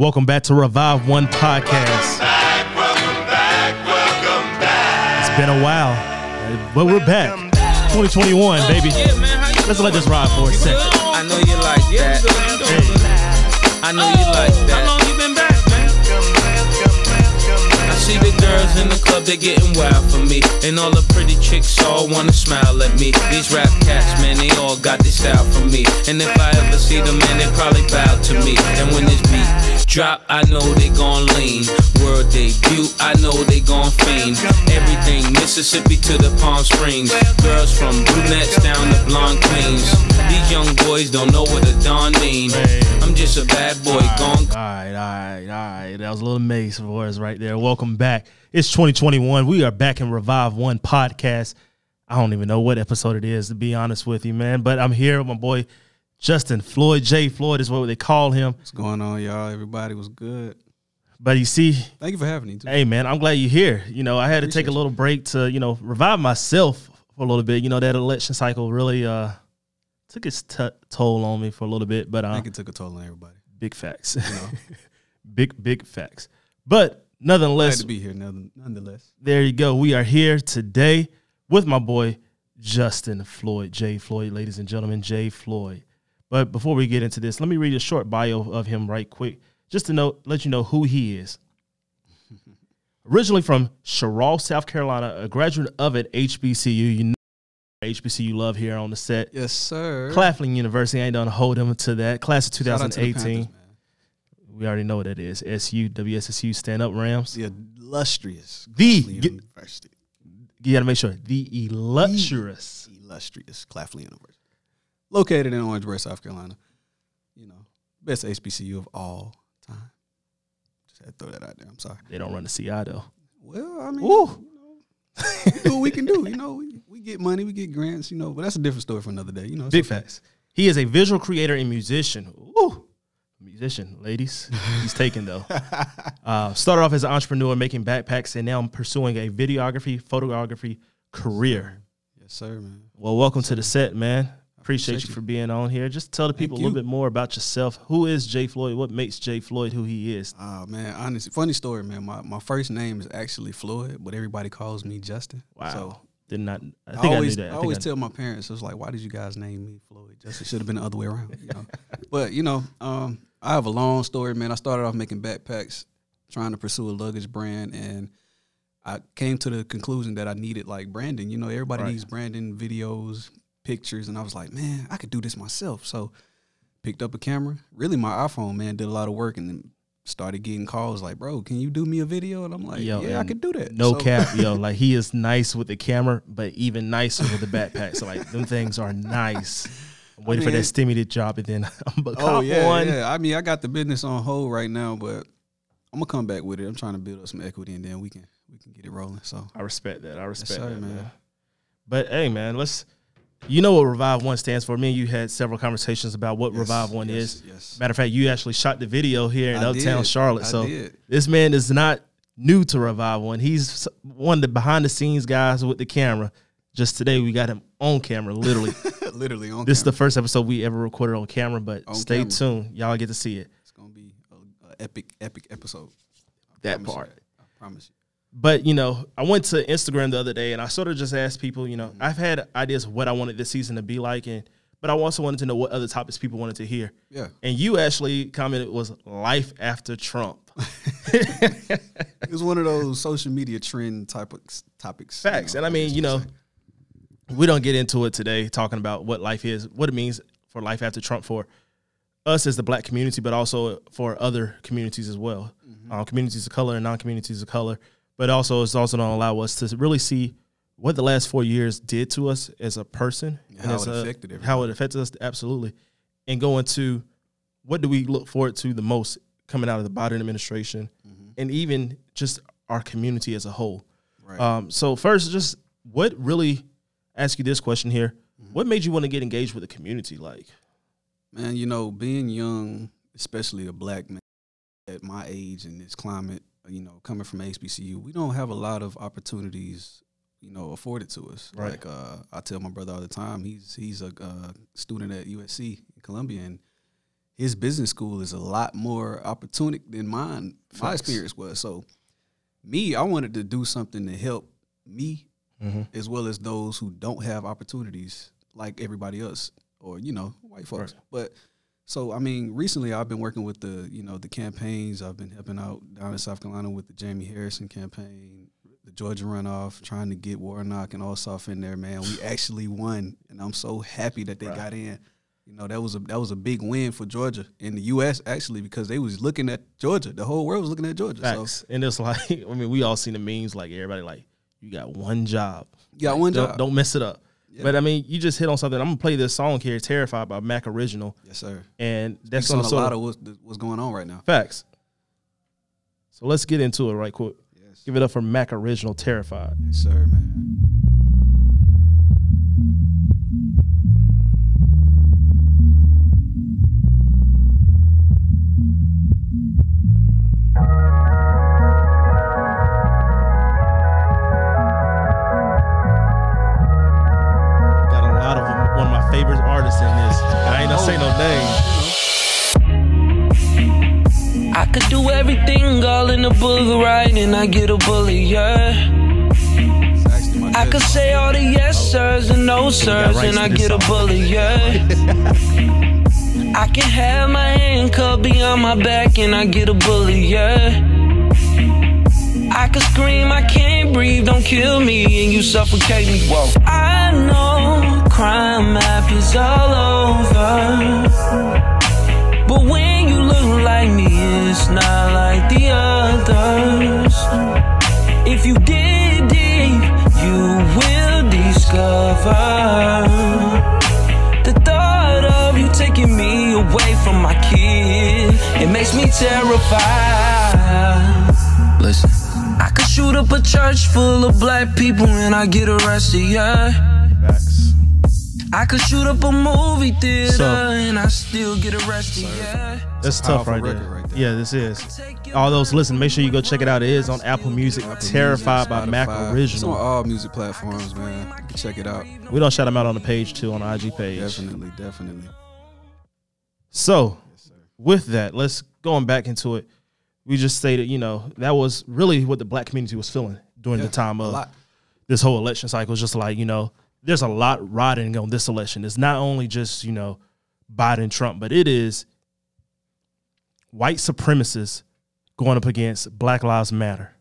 Welcome back to Revive One Podcast. Welcome back. It's been a while, but we're back. 2021, baby. Let's let this ride for a second. I know you like that. Hey. I know you like that. How long you been back, man? I see the girls in the club, they're getting wild for me. And all the pretty chicks all wanna smile at me. These rap cats, man, they all got this style for me. And if I ever see them, man, they probably bow to me. And when this beat drop, I know they gon' lean. World debut, I know they gon' fiend. Everything Mississippi to the Palm Springs. Girls from brunettes down to blonde queens. These young boys don't know what a don mean. I'm just a bad boy gone. All right. That was a little maze for us right there. Welcome back. It's 2021. We are back in Revive One Podcast. I don't even know what episode it is, to be honest with you, man. But I'm here with my boy, Justin Floyd. J Floyd is what they call him. What's going on, y'all? Everybody was good. But you see, thank you for having me too. Hey man, I'm glad you're here. You know, I had to take a little break to, you know, revive myself for a little bit. You know, that election cycle really took its toll on me for a little bit. But I think it took a toll on everybody. Big facts. You know? big facts. But nonetheless, glad to be here. Nonetheless, there you go. We are here today with my boy Justin Floyd, J Floyd, ladies and gentlemen, J Floyd. But before we get into this, let me read a short bio of him right quick, just to let you know who he is. Originally from Sherall, South Carolina, a graduate of an HBCU. You know HBCU love here on the set. Yes, sir. Claflin University, I ain't gonna hold him to that. Class of 2018. Shout out to the Panthers, man. We already know what that is. SU, WSSU, stand up Rams. The illustrious Claflin University. You gotta make sure. The illustrious Claflin University. Located in Orangeburg, South Carolina. You know, best HBCU of all time. Just had to throw that out there. I'm sorry. They don't run the CI, though. Well, I mean, we do what we can do. You know, we get money, we get grants, you know. But that's a different story for another day. You know, big facts. He is a visual creator and musician. Ooh. Musician, ladies. He's taken, though. Started off as an entrepreneur making backpacks, and now I'm pursuing a videography, photography career. Yes, sir, man. Well, welcome to the set, man. Appreciate you for being on here. Just tell the people a little bit more about yourself. Who is J Floyd? What makes J Floyd who he is? Oh, man, honestly, funny story, man. My first name is actually Floyd, but everybody calls me Justin. Wow. So I think I knew that. I always tell my parents, I was like, why did you guys name me Floyd? Justin should have been the other way around. You know? But, you know, I have a long story, man. I started off making backpacks, trying to pursue a luggage brand, and I came to the conclusion that I needed, like, branding. You know, everybody needs branding, videos, pictures, and I was like, man, I could do this myself. So picked up a camera, really my iPhone, man, did a lot of work, and then started getting calls like, bro, can you do me a video? And I'm like, yeah, I could do that. No cap, like he is nice with the camera, but even nicer with the backpack. So like them things are nice. I'm waiting for that stimulated job, and then I'm I mean, I got the business on hold right now, but I'm gonna come back with it. I'm trying to build up some equity, and then we can get it rolling. So I respect that. I respect that, man. But hey, man, let's. You know what Revive One stands for. Me and you had several conversations about what Revive One is. Yes. Matter of fact, you actually shot the video here in Uptown Charlotte. So this man is not new to Revive One. He's one of the behind-the-scenes guys with the camera. Just today we got him on camera, literally. Literally on camera. This is the first episode we ever recorded on camera, but stay tuned. Y'all get to see it. It's going to be an epic episode. That part. I promise you. But, you know, I went to Instagram the other day, and I sort of just asked people, you know, I've had ideas of what I wanted this season to be like, but I also wanted to know what other topics people wanted to hear. Yeah. And you actually commented it was life after Trump. It was one of those social media trend topics. Facts. You know, and, I mean, you know, we don't get into it today talking about what life is, what it means for life after Trump for us as the black community, but also for other communities as well, communities of color and non-communities of color. But also, it's also don't allow us to really see what the last 4 years did to us as a person. How it affected us, absolutely. And go into what do we look forward to the most coming out of the Biden administration and even just our community as a whole. Right. So first, just what really, ask you this question here, what made you want to get engaged with the community like? Man, you know, being young, especially a black man at my age in this climate, you know, coming from HBCU, we don't have a lot of opportunities, you know, afforded to us. Right. Like I tell my brother all the time, he's a student at USC in Columbia, and his business school is a lot more opportunistic than mine. Facts. My experience was. So me, I wanted to do something to help me as well as those who don't have opportunities like everybody else or, you know, white folks. Right. But so, I mean, recently I've been working with the, you know, the campaigns. I've been helping out down in South Carolina with the Jamie Harrison campaign, the Georgia runoff, trying to get Warnock and Ossoff in there, man. We actually won, and I'm so happy that they got in. You know, that was a big win for Georgia and the U.S. actually, because they was looking at Georgia. The whole world was looking at Georgia. Facts. So. And it's like, I mean, we all seen the memes, like everybody like, you got one job. You got one job. Don't mess it up. Yeah. But, I mean, you just hit on something. I'm going to play this song here, Terrified, by Mac Original. Yes, sir. And that's on a lot of what's going on right now. Facts. So let's get into it right quick. Yes. Give it up for Mac Original, Terrified. Yes, sir, man. And I get a bully, yeah. I could say all the yes sirs and no sirs, and I get a bully, yeah. I can have my handcuff behind my back, and I get a bully, yeah. I could scream, I can't breathe, don't kill me, and you suffocate me. Whoa. I know crime map is all over, but when you look like me, it's not like the others. If you dig deep, you will discover. The thought of you taking me away from my kid, it makes me terrified. Listen, I could shoot up a church full of black people and I get arrested, yeah. Facts. I could shoot up a movie theater and I still get arrested, yeah. That's tough right there. Yeah, this is. All those, listen, make sure you go check it out. It is on Apple Music, Terrified by Mac Original. It's on all music platforms, man. You can check it out. We don't shout them out on the page, too, on the IG page. Definitely, definitely. So, with that, let's going back into it. We just stated, you know, that was really what the black community was feeling during the time of this whole election cycle. It's just like, you know, there's a lot riding on this election. It's not only just, you know, Biden, Trump, but it is white supremacists going up against Black Lives Matter.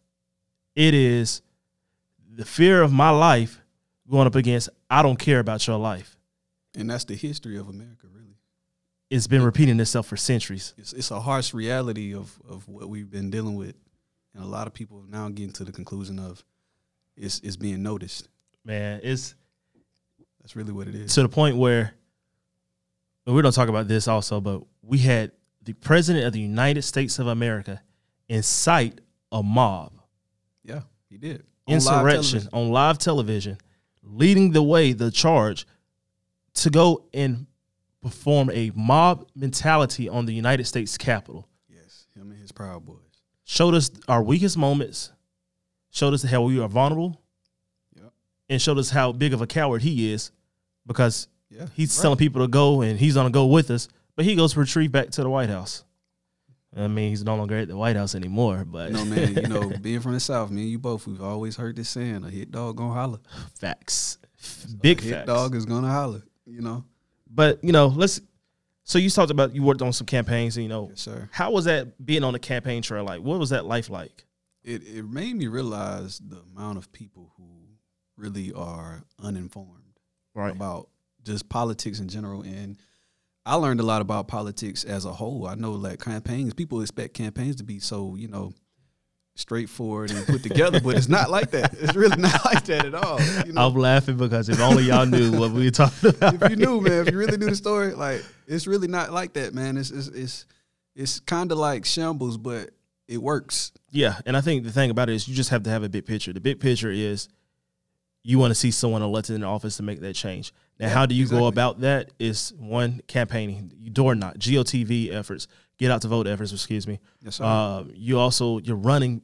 It is the fear of my life going up against I don't care about your life. And that's the history of America, really. It's been repeating itself for centuries. It's a harsh reality of what we've been dealing with. And a lot of people are now getting to the conclusion of it's being noticed. Man, that's really what it is. To the point where, and we're going to talk about this also, but we had the president of the United States of America incite a mob. Yeah, he did. Insurrection on live television, leading the way, the charge, to go and perform a mob mentality on the United States Capitol. Yes, him and his Proud Boys. Showed us our weakest moments, showed us how we are vulnerable, and showed us how big of a coward he is, because he's telling people to go and he's gonna go with us, but he goes retrieve back to the White House. I mean, he's no longer at the White House anymore. But no, man, you know, being from the South, me and you both, we've always heard this saying: a hit dog gonna holler. Facts, so big facts. Hit dog is gonna holler, you know. But you know, let's. So you talked about you worked on some campaigns, and you know, how was that being on the campaign trail? Like, what was that life like? It made me realize the amount of people who really are uninformed about just politics in general. And I learned a lot about politics as a whole. I know, like, campaigns, people expect campaigns to be so, you know, straightforward and put together, but it's not like that. It's really not like that at all. You know? I'm laughing because if only y'all knew what we were talking about. If you knew, man, if you really knew the story, like, it's really not like that, man. It's kind of like shambles, but it works. Yeah, and I think the thing about it is you just have to have a big picture. The big picture is you want to see someone elected in the office to make that change. Now, how do you go about that? Is one, campaigning, you door knock, GOTV efforts, get out to vote efforts, excuse me. Yes, sir. You also, you're running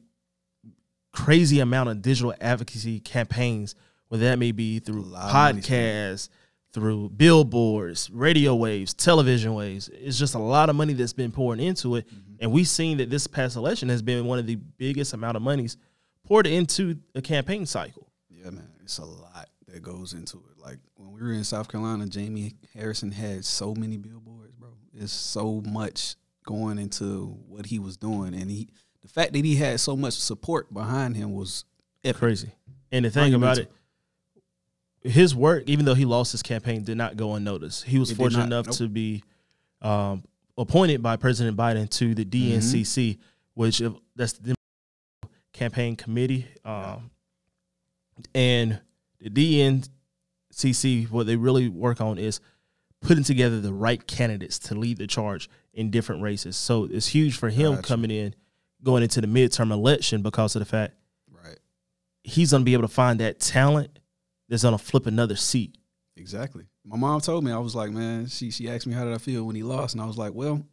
crazy amount of digital advocacy campaigns, whether that may be through podcasts, through billboards, radio waves, television waves. It's just a lot of money that's been pouring into it. Mm-hmm. And we've seen that this past election has been one of the biggest amount of monies poured into a campaign cycle. Yeah, man, it's a lot that goes into it. Like, when we were in South Carolina, Jamie Harrison had so many billboards, bro. It's so much going into what he was doing. And the fact that he had so much support behind him was epic. Crazy. And the thing about it, his work, even though he lost his campaign, did not go unnoticed. He was fortunate enough to be appointed by President Biden to the DNCC, mm-hmm. which that's the campaign committee. And the DNCC, what they really work on is putting together the right candidates to lead the charge in different races. So it's huge for him coming in, going into the midterm election, because of the fact he's going to be able to find that talent that's going to flip another seat. Exactly. My mom told me, I was like, man, she asked me how did I feel when he lost, and I was like, well,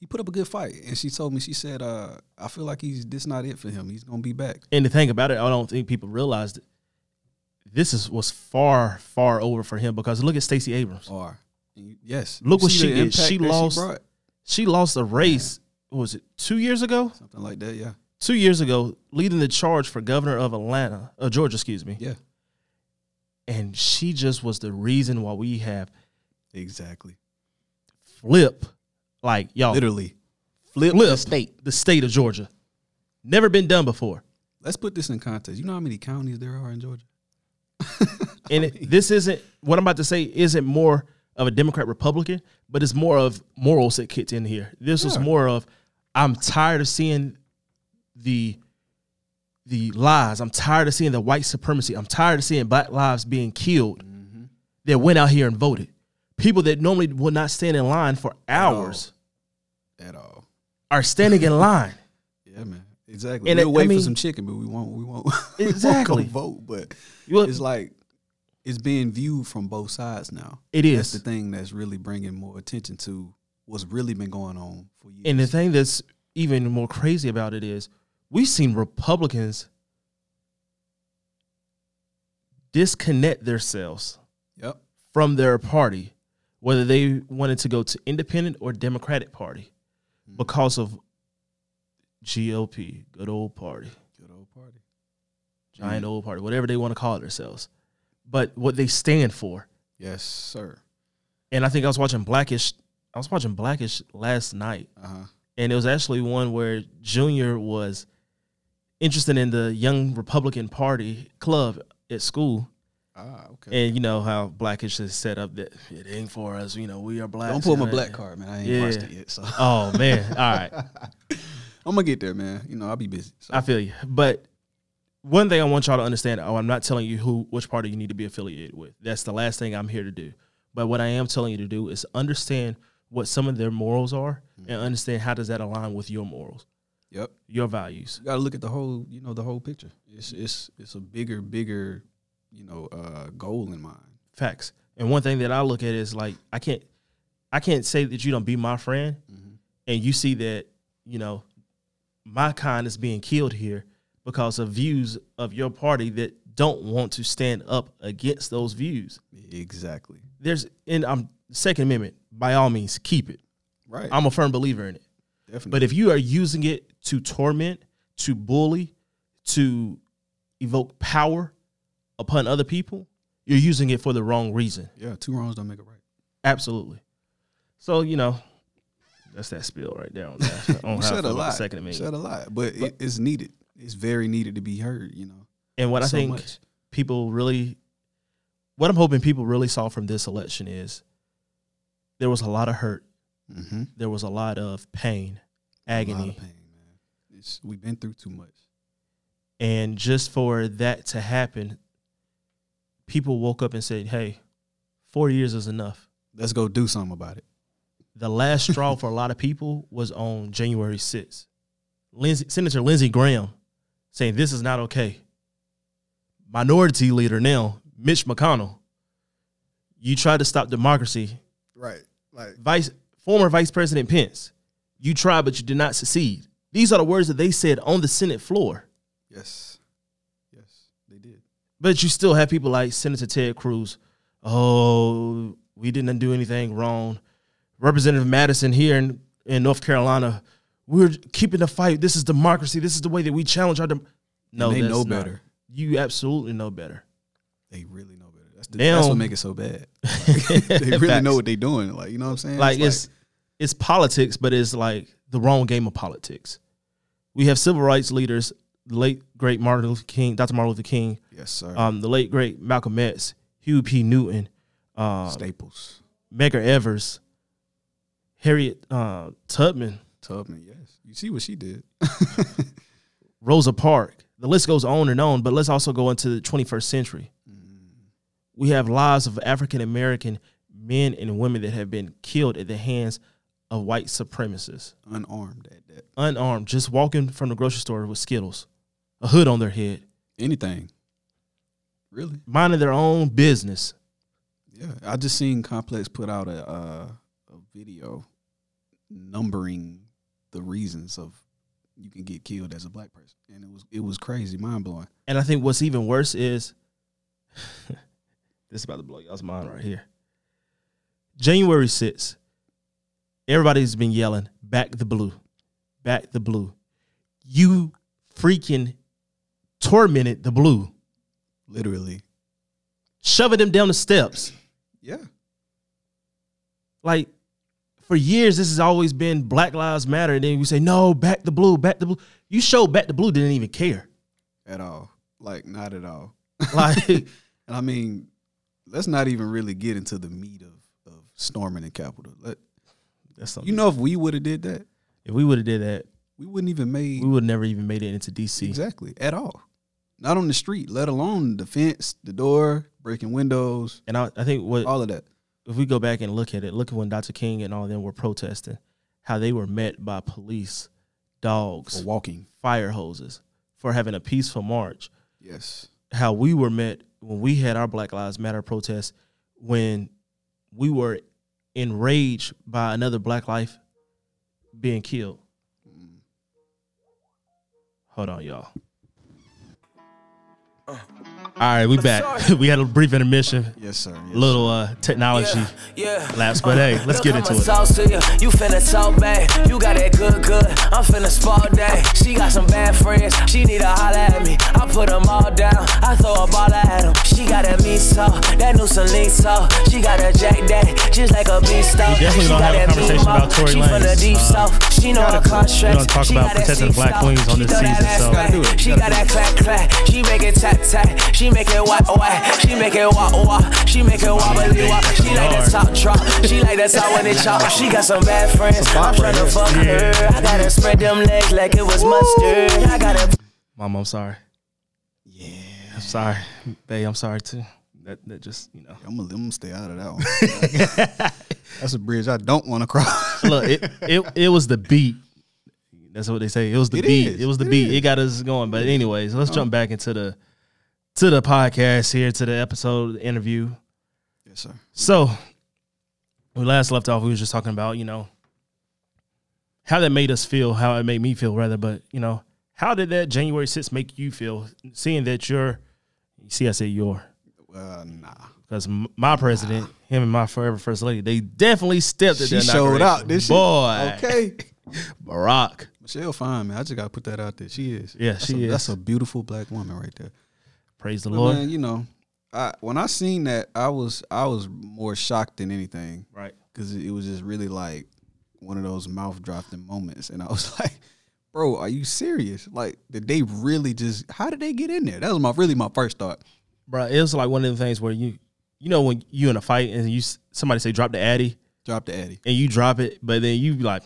he put up a good fight. And she told me, she said, I feel like this not it for him. He's going to be back. And the thing about it, I don't think people realized it. This was far, far over for him, because look at Stacey Abrams. Yes. Look what she did. She lost a race, what was it, 2 years ago? Something like that, yeah. 2 years ago, leading the charge for governor of Georgia, excuse me. Yeah. And she just was the reason why we have flip, like, y'all. Literally. Flip the state of Georgia. Never been done before. Let's put this in context. You know how many counties there are in Georgia? And this isn't, what I'm about to say isn't more of a Democrat-Republican, but it's more of morals that kicked in here. This was more of, I'm tired of seeing the lies. I'm tired of seeing the white supremacy. I'm tired of seeing black lives being killed that went out here and voted. People that normally would not stand in line for hours at all. Are standing in line. Yeah, man. Exactly. And we'll wait for some chicken, but we won't exactly we won't go vote. But it's like, it's being viewed from both sides now. It is. That's the thing that's really bringing more attention to what's really been going on for years. And the thing that's even more crazy about it is, we've seen Republicans disconnect themselves from their party, whether they wanted to go to independent or Democratic party, because of GOP, good old party, giant old party, whatever they want to call it themselves, but what they stand for. Yes, sir. And I think I was watching Blackish. Last night, and it was actually one where Junior was interested in the Young Republican Party club at school. Ah, okay. And you know how Blackish is set up, that it ain't for us. You know, we are black. Don't pull my black card, man. I ain't watched it yet. So. Oh, man. All right. I'm going to get there, man. You know, I'll be busy. So. I feel you. But one thing I want y'all to understand, I'm not telling you which party you need to be affiliated with. That's the last thing I'm here to do. But what I am telling you to do is understand what some of their morals are, and understand how does that align with your morals, your values. You got to look at the whole, the whole picture. It's a bigger, goal in mind. Facts. And one thing that I look at is, like, I can't say that you don't be my friend, and you see that, my kind is being killed here because of views of your party that don't want to stand up against those views. Exactly. Second Amendment, by all means, keep it. Right. I'm a firm believer in it. Definitely. But if you are using it to torment, to bully, to evoke power upon other people, you're using it for the wrong reason. Yeah, two wrongs don't make it right. Absolutely. So, that's that spiel right there on that. You said a lot. Second Amendment. You said a lot, but it's needed. It's very needed to be heard, And what I think what I'm hoping people really saw from this election is, there was a lot of hurt. There was a lot of pain, agony. A lot of pain, man. We've been through too much. And just for that to happen, people woke up and said, hey, 4 years is enough. Let's go do something about it. The last straw for a lot of people was on January 6th. Senator Lindsey Graham saying this is not okay. Minority leader now, Mitch McConnell, you tried to stop democracy. Right. Like former Vice President Pence, you tried, but you did not succeed. These are the words that they said on the Senate floor. Yes. Yes, they did. But you still have people like Senator Ted Cruz, oh, we didn't do anything wrong. Representative Madison here in North Carolina, we're keeping the fight. This is democracy. This is the way that we challenge our democracy. No, they know better. You absolutely know better. They really know better. That's what makes it so bad. Like, they really know what they're doing. Like, you know what I'm saying? Like it's politics, but it's like the wrong game of politics. We have civil rights leaders, the late great Martin Luther King, Dr. Martin Luther King, yes sir. The late great Malcolm X, Huey P. Newton, Staples, Medgar Evers, Harriet Tubman. Tubman, yes. You see what she did. Rosa Parks. The list goes on and on, but let's also go into the 21st century. Mm. We have lives of African-American men and women that have been killed at the hands of white supremacists. Unarmed at that. Unarmed, just walking from the grocery store with Skittles, a hood on their head. Anything. Really? Minding their own business. Yeah, I just seen Complex put out a video numbering the reasons of you can get killed as a black person. And it was crazy, mind-blowing. And I think what's even worse is, this is about to blow y'all's mind right here. January 6th, everybody's been yelling, back the blue, back the blue. You freaking tormented the blue. Literally. Shoving them down the steps. Yeah. Like, for years, this has always been Black Lives Matter, and then we say, no, back the blue, back the blue. You showed back the blue, didn't even care. At all. Like, not at all. Like, and I mean, let's not even really get into the meat of storming the Capitol. That's something. You know, if we would have did that? If we would have did that. We wouldn't even made. We would never even made it into D.C. Exactly. At all. Not on the street, let alone the fence, the door, breaking windows. And I think what. All of that. If we go back and look at it, look at when Dr. King and all of them were protesting, how they were met by police, dogs, for walking, fire hoses, for having a peaceful march. Yes. How we were met when we had our Black Lives Matter protests, when we were enraged by another black life being killed. Mm. Hold on, y'all. All right, we back. We had a brief intermission. Yes, sir. Yes, little technology lapse, but hey, let's get into it. You finna talk back. You got that good. I'm finna spark that. She got some bad friends. She need to holler at me. I put them all down. I throw a ball at them. She got that meat sauce, that new saline sauce. She got a jack that just like a beast. We definitely don't have a conversation about Tory Lanez. She know her contract. We don't talk about protecting black queens on this season, so she got that clack clack. She make it tap tap. She make it wah wah, she make it wah wah, she make it wobbly wah. She like that top drop, she like that top when it chop. She got some bad friends, I'm trying to fuck her. I gotta spread them legs like it was mustard. I gotta. Mom, I'm sorry. Yeah, I'm sorry, babe. I'm sorry too. That just, you know. I'm gonna stay out of that one. That's a bridge I don't want to cross. Look, it was the beat. That's what they say. It was the beat. It was the beat. It got us going. But anyways, let's jump back into the. To the podcast here, to the episode, the interview. Yes, sir. So, when last left off, we was just talking about, you know, how that made us feel, how it made me feel, rather. But, you know, how did that January 6th make you feel, seeing that you're, you see I say you're. Nah. Because my president, him and my forever first lady, they definitely stepped at that. She showed out, didn't she? Boy. Okay. Barack. Michelle, fine, man. I just got to put that out there. She is. Yeah, she is. That's a beautiful black woman right there. Praise the Lord. Man, you know, when I seen that, I was more shocked than anything. Right. Because it was just really like one of those mouth-dropping moments. And I was like, bro, are you serious? Like, did they really just, how did they get in there? That was really my first thought. Bro, it was like one of the things where you know, when you in a fight and somebody say, drop the Addy. Drop the Addy. And you drop it, but then you be like,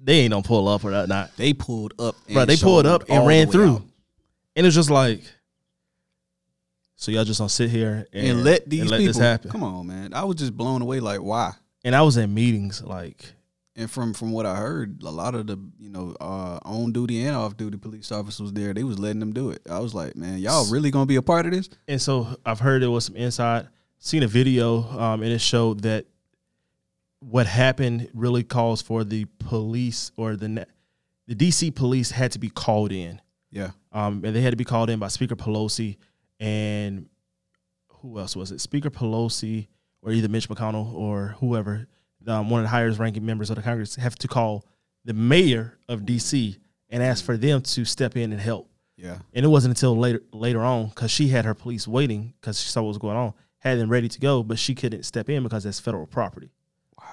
they ain't gonna pull up or not. They pulled up. Bro, they pulled up and ran through. Out. And it's just like, so y'all just gonna sit here and let these people, this happen? Come on, man! I was just blown away. Like, why? And I was in meetings, like, and from what I heard, a lot of the on duty and off duty police officers was there. They was letting them do it. I was like, man, y'all really gonna be a part of this? And so I've heard there was some inside. Seen a video, and it showed that what happened really calls for the police or the DC police had to be called in. Yeah, and they had to be called in by Speaker Pelosi. And who else was it? Speaker Pelosi, or either Mitch McConnell or whoever, one of the highest ranking members of the Congress, have to call the mayor of D.C. and ask for them to step in and help. Yeah. And it wasn't until later on, because she had her police waiting because she saw what was going on, had them ready to go, but she couldn't step in because that's federal property. Wow.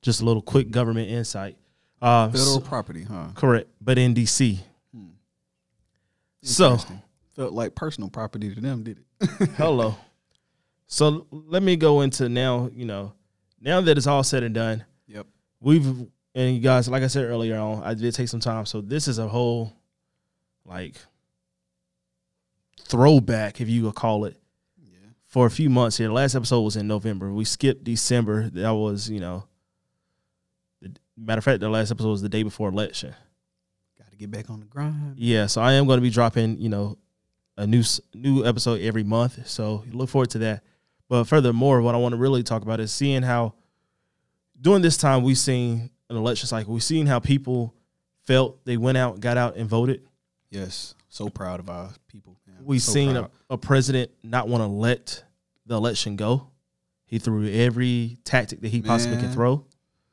Just a little quick government insight. Federal property, huh? Correct, but in D.C. So felt like personal property to them, did it? Hello. So let me go into now, you know, now that it's all said and done. Yep. We've, and you guys, like I said earlier on, I did take some time. So this is a whole, like, throwback, if you would call it, yeah, for a few months here. The last episode was in November. We skipped December. That was, you know, matter of fact, the last episode was the day before election. Get back on the grind. Yeah, so I am going to be dropping, you know, a new episode every month. So look forward to that. But furthermore, what I want to really talk about is seeing how during this time we've seen an election cycle. We've seen how people felt they went out, got out, and voted. Yes, so proud of our people. Yeah, we've seen a president not want to let the election go. He threw every tactic that he possibly can throw.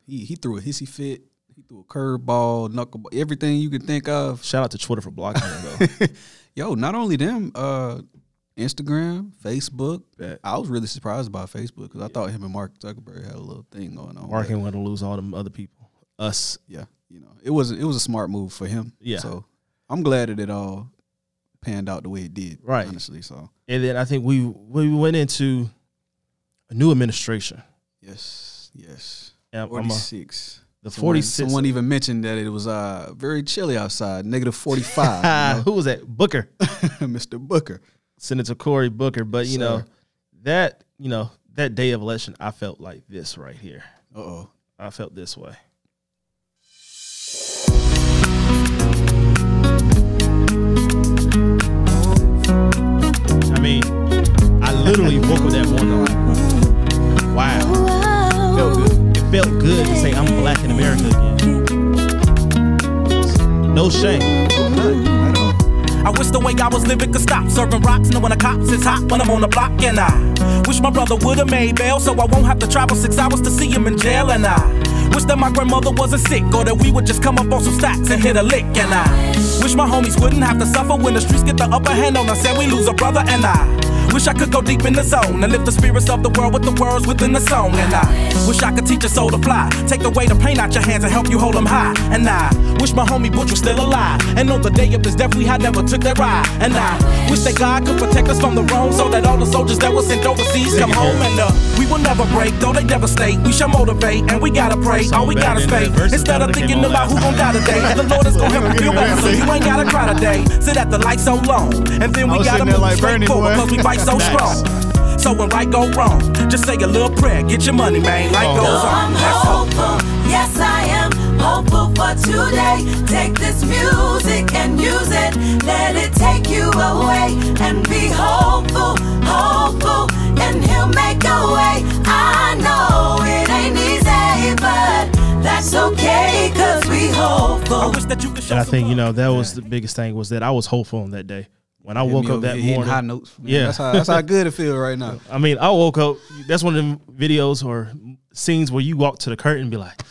He threw a hissy fit. He threw a curveball, knuckleball, everything you could think of. Shout out to Twitter for blocking him, though. Yo, not only them, Instagram, Facebook. Yeah. I was really surprised by Facebook because I thought him and Mark Zuckerberg had a little thing going on. Mark ain't going to lose all them other people. Us. Yeah. You know, it was a smart move for him. Yeah. So I'm glad that it all panned out the way it did. Right. Honestly, so. And then I think we went into a new administration. Yes. Yes. Yeah, 46. The 46. Someone even mentioned that it was very chilly outside, -45. You know? Who was that? Booker. Mr. Booker. Senator Cory Booker. But, you know, that, you know, that day of election, I felt like this right here. Uh-oh. I felt this way. I mean, I literally woke up that morning like, wow. Felt good. Felt good to say I'm black in America again. No shame. I wish the way I was living could stop serving rocks, knowing the cops is hot when I'm on the block, and I wish my brother would have made bail so I won't have to travel 6 hours to see him in jail, and I wish that my grandmother wasn't sick or that we would just come up on some stacks and hit a lick, and I wish my homies wouldn't have to suffer when the streets get the upper hand on us and we lose a brother, and I wish I could go deep in the zone and lift the spirits of the world with the words within the song. And I wish I could teach a soul to fly, take away the pain out your hands and help you hold them high. And I wish my homie Butch was still alive and on the day of his death we had never took that ride. And I wish that God could protect us from the wrong so that all the soldiers that were sent overseas come home. And we will never break, though they devastate. We shall motivate and we gotta pray. All we gotta say, instead of thinking about who gon' die today, the Lord is gonna help you over, so you ain't gotta cry today. Sit at the light so long and then we gotta move like straight forward, cause we fight so strong. So when right go wrong, just say a little prayer, get your money, man. Life goes on. I'm hopeful, yes I am hopeful for today. Take this music and use it, let it take you away, and be hopeful, hopeful, and He'll make a way. I know it ain't easy, but that's okay, cause we hopeful. I think, you know, that was the biggest thing, was that I was hopeful on that day. When I woke up that morning, high notes. Yeah, that's how good it feels right now. I mean, I woke up. That's one of them videos or scenes where you walk to the curtain and be like,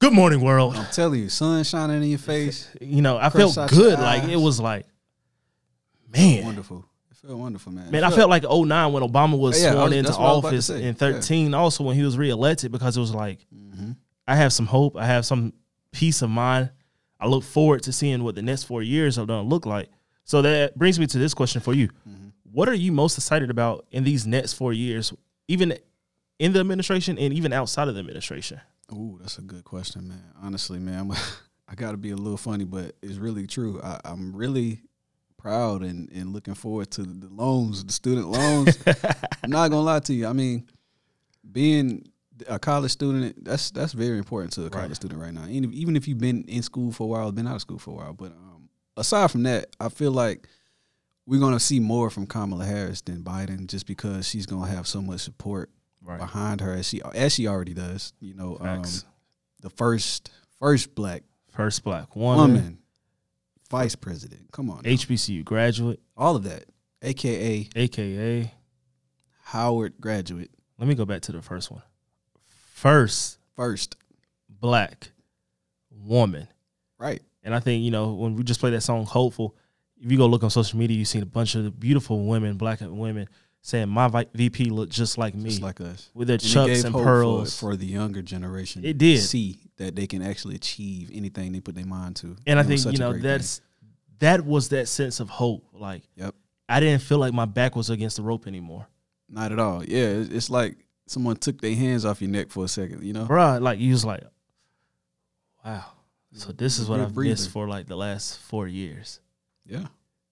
"Good morning, world." I'm telling you, sun shining in your face. You know, I felt good. Like it was like, man, wonderful. It felt wonderful, man. Man, I felt like '09 when Obama was sworn into office in 2013. Yeah. Also, when he was reelected, because it was like, I have some hope. I have some peace of mind. I look forward to seeing what the next 4 years are going to look like. So that brings me to this question for you. What are you most excited about in these next 4 years, even in the administration and even outside of the administration? Ooh, that's a good question, man. Honestly, man, I got to be a little funny, but it's really true. I'm really proud and looking forward to the loans, the student loans. I'm not going to lie to you. I mean, being a college student, that's very important to a college student right now. Even if you've been in school for a while, been out of school for a while, but aside from that, I feel like we're going to see more from Kamala Harris than Biden, just because she's going to have so much support behind her, as she already does. You know, the first black woman vice president. Come on, now. HBCU graduate, all of that, AKA Howard graduate. Let me go back to the first one. First black woman. Right. And I think, you know, when we just play that song Hopeful, if you go look on social media, you see a bunch of beautiful women, black women, saying my VP looked just like me. Just like us. With their chucks and pearls. For the younger generation. It did. To see that they can actually achieve anything they put their mind to. And I think, you know, that was that sense of hope. Like, yep. I didn't feel like my back was against the rope anymore. Not at all. Yeah, it's like someone took their hands off your neck for a second, you know? Bruh, like, you was like, wow. So this is what I've missed for like the last 4 years. Yeah.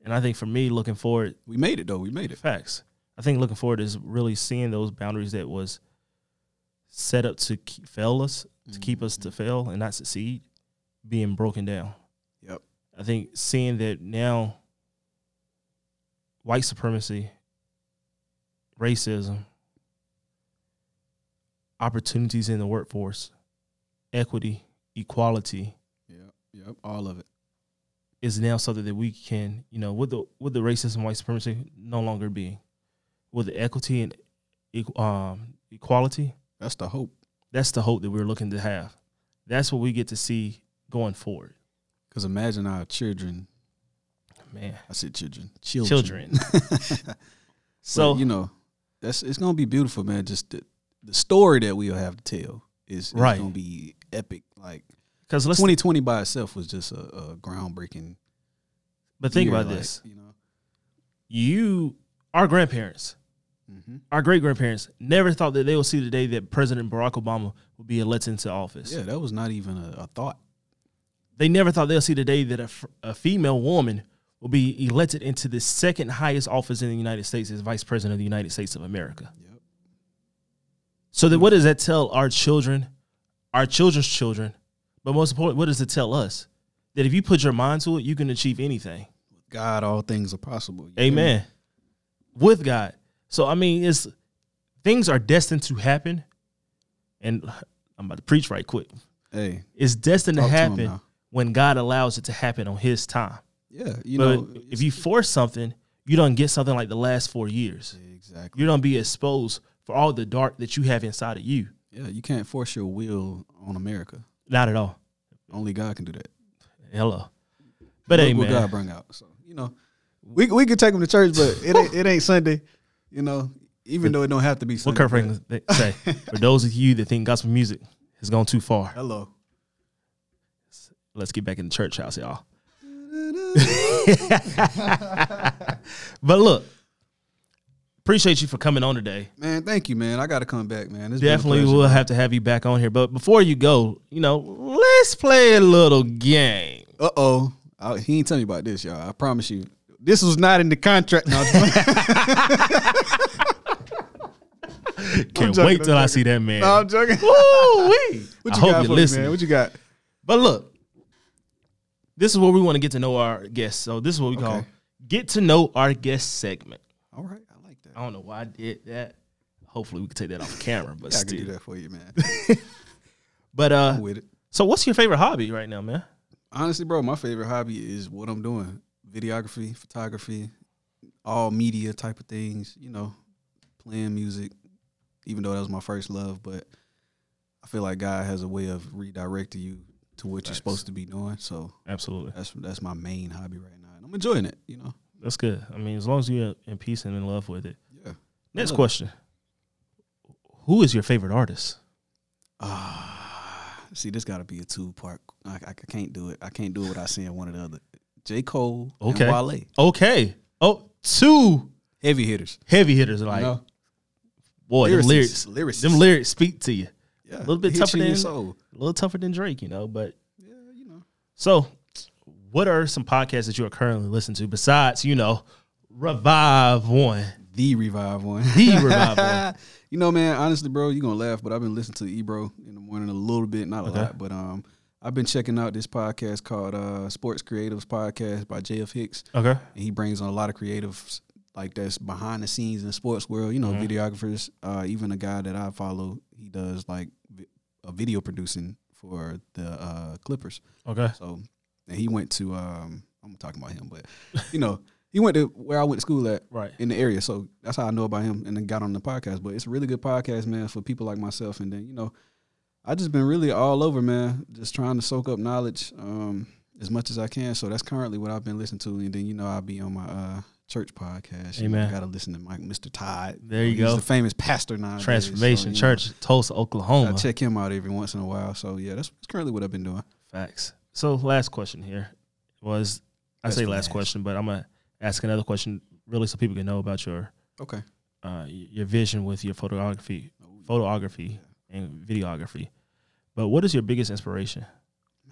And I think for me, looking forward. We made it, though. We made it. Facts. I think looking forward is really seeing those boundaries that was set up to fail us, to keep us to fail and not succeed, being broken down. Yep. I think seeing that now white supremacy, racism, opportunities in the workforce, equity, equality. Yep, yep, all of it. Is now something that we can, you know, with the racism, white supremacy no longer being. With the equity and equality. That's the hope. That's the hope that we're looking to have. That's what we get to see going forward. Because imagine our children. Man. I said children. Children. So, but, you know, it's going to be beautiful, man. Just the story that we'll have to tell is right. going to be epic. Like, 'cause 2020 by itself was just a groundbreaking. But think about this. You know, our grandparents, our great-grandparents, never thought that they would see the day that President Barack Obama would be elected into office. Yeah, that was not even a thought. They never thought they'll see the day that a female woman will be elected into the second highest office in the United States as Vice President of the United States of America. Yep. So then what does that tell our children, our children's children, but most importantly, what does it tell us? That if you put your mind to it, you can achieve anything. With God, all things are possible. Amen. Know? With God. So, I mean, things are destined to happen. And I'm about to preach right quick. Hey. It's destined to happen when God allows it to happen on his time. Yeah. But if you force something, you don't get something like the last 4 years. Exactly. You don't be exposed for all the dark that you have inside of you. Yeah, you can't force your will on America. Not at all. Only God can do that. Hello. But hey, man. What God bring out. So, you know. We could take them to church, but it ain't Sunday, you know, even though it don't have to be Sunday. What Kurt Franklin say? For those of you that think gospel music has gone too far. Hello. Let's get back in the church house, y'all. But look, appreciate you for coming on today. Man, thank you, man. I got to come back, man. It's definitely we'll have to have you back on here. But before you go, you know, let's play a little game. Uh-oh. He ain't tell me about this, y'all. I promise you. This was not in the contract. No, Can't joking, wait till I see that man. No, I'm joking. Woo-wee. What you got for me, man? What you got? But look, this is where we want to get to know our guests. So this is what we call Get to Know Our Guest segment. All right. I like that. I don't know why I did that. Hopefully we can take that off camera. But yeah, still. I can do that for you, man. But I'm with it. So what's your favorite hobby right now, man? Honestly, bro, my favorite hobby is what I'm doing. Videography, photography, all media type of things, you know, playing music, even though that was my first love. But I feel like God has a way of redirecting you to what you're supposed to be doing. So absolutely, that's my main hobby right now. And I'm enjoying it, you know. That's good. I mean, as long as you're in peace and in love with it. Yeah. Next question. Who is your favorite artist? See, this got to be a two-part. I can't do it. I can't do it without saying one or the other. J. Cole and Wale. Okay. Oh, two heavy hitters. Heavy hitters are like, you know, boy, them lyrics speak to you. Yeah, a little bit tougher than soul. A little tougher than Drake, you know. But yeah, you know. So, what are some podcasts that you are currently listening to besides, you know, The Revive One? You know, man. Honestly, bro, you're gonna laugh, but I've been listening to Ebro in the morning a little bit, not a lot, but I've been checking out this podcast called Sports Creatives Podcast by J.F. Hicks. Okay. And he brings on a lot of creatives like that's behind the scenes in the sports world, you know, videographers. Even a guy that I follow, he does like a video producing for the Clippers. Okay. So, and he went to, I'm talking about him, but, you know, He went to where I went to school at, right, in the area. So that's how I know about him and then got on the podcast. But it's a really good podcast, man, for people like myself. And then, you know, I just been really all over, man, just trying to soak up knowledge as much as I can. So that's currently what I've been listening to. And then, you know, I'll be on my church podcast. Amen. You got to listen to Mike, Mr. Todd. There you go. He's the famous pastor now. Transformation Church, Tulsa, Oklahoma. I check him out every once in a while. So, yeah, that's currently what I've been doing. Facts. So last question here was, I say last question, but I'm going to ask another question really so people can know about your your vision with your photography and videography. But what is your biggest inspiration?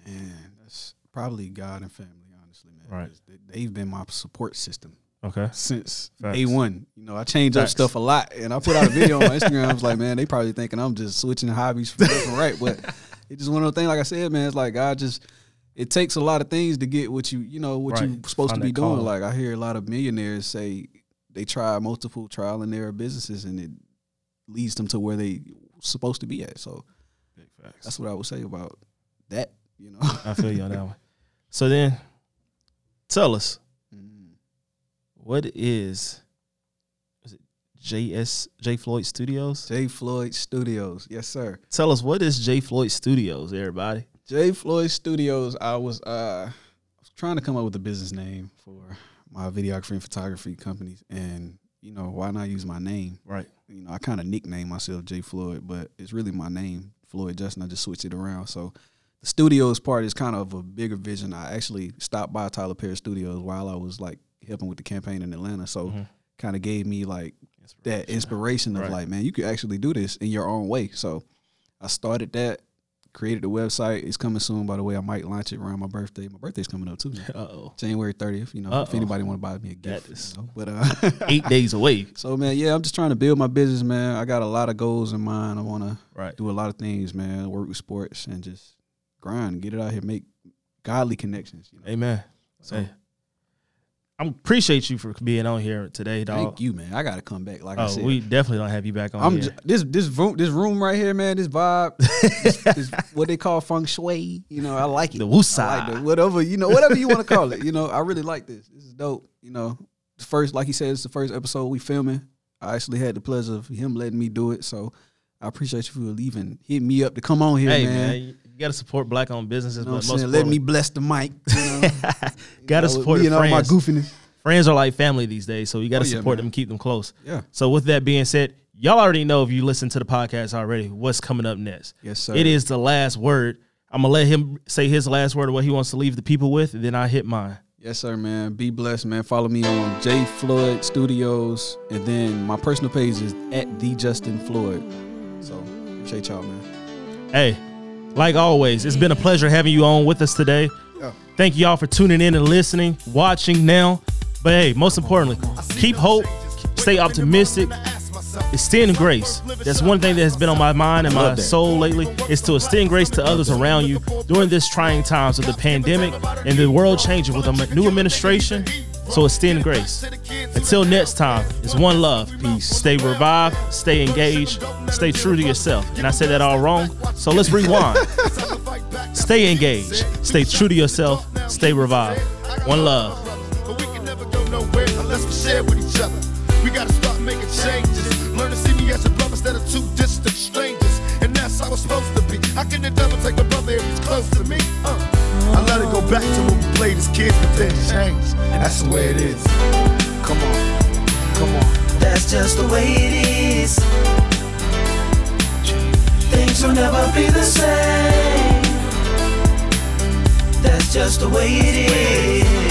Man, that's probably God and family, honestly, man. Right. They've been my support system. Okay. Since day one. You know, I change up stuff a lot, and I put out a video on Instagram. I was like, man, they probably thinking I'm just switching hobbies from left and right. But it's just one of those things, like I said, man, it's like God just – it takes a lot of things to get what you're supposed to be doing. Like I hear a lot of millionaires say they try multiple trial and error businesses and it leads them to where they supposed to be at. So that's what I would say about that, you know. I feel you on that one. So then tell us, what is it J Floyd Studios? J Floyd Studios. Yes, sir. Tell us, what is J Floyd Studios, everybody? J Floyd Studios, I was trying to come up with a business name for my videography and photography companies, and, you know, why not use my name? Right. You know, I kind of nicknamed myself J Floyd, but it's really my name, Floyd Justin. I just switched it around. So the studios part is kind of a bigger vision. I actually stopped by Tyler Perry Studios while I was, like, helping with the campaign in Atlanta, so kind of gave me, like, that inspiration of, like, man, you could actually do this in your own way. So I started that. Created the website. It's coming soon, by the way. I might launch it around my birthday. My birthday's coming up, too. Uh-oh. January 30th, you know, if anybody want to buy me a gift. But 8 days away. So, man, yeah, I'm just trying to build my business, man. I got a lot of goals in mind. I want to do a lot of things, man, work with sports and just grind, get it out here, make godly connections. You know? Amen. So, hey, I appreciate you for being on here today, dog. Thank you, man. I got to come back. Like I said, we definitely don't have you back on here. This room right here, man, this vibe, this what they call feng shui. You know, I like it. The woosah. Like whatever you want to call it. You know, I really like this. This is dope. You know, the first, like he said, it's the first episode we filming. I actually had the pleasure of him letting me do it. So I appreciate you for leaving. Hit me up to come on here, man. You got to support black-owned businesses. You know what I'm saying? Let me bless the mic. You know? Got to support your friends. All my goofiness. Friends are like family these days, so you got to support them, keep them close. Yeah. So with that being said, y'all already know, if you listen to the podcast already, what's coming up next. Yes, sir. It is the last word. I'm going to let him say his last word of what he wants to leave the people with, and then I hit mine. Yes, sir, man. Be blessed, man. Follow me on J Floyd Studios, and then my personal page is @TheJustinFloyd. So appreciate y'all, man. Hey. Like always, it's been a pleasure having you on with us today. Yeah. Thank you all for tuning in and listening, watching now. But, hey, most importantly, keep hope, stay optimistic, extend grace. That's one thing that has been on my mind and my soul lately, is to extend grace to others around you during this trying times of the pandemic and the world changing with a new administration. So extend grace. Until next time, it's one love. Peace. Stay revived, stay engaged, stay true to yourself. And I said that all wrong, so let's rewind. Stay engaged, stay true to yourself, stay revived. One love. But we can never go nowhere unless we share with each other. We gotta start making changes. Learn to see me as a brother instead of two distant strangers. And that's how it's supposed to be. How can the devil take a brother if he's close to me? I let it go back to when we played as kids, but then changed. And that's the way it is. Come on, come on. That's just the way it is. Things will never be the same. That's just the way it is.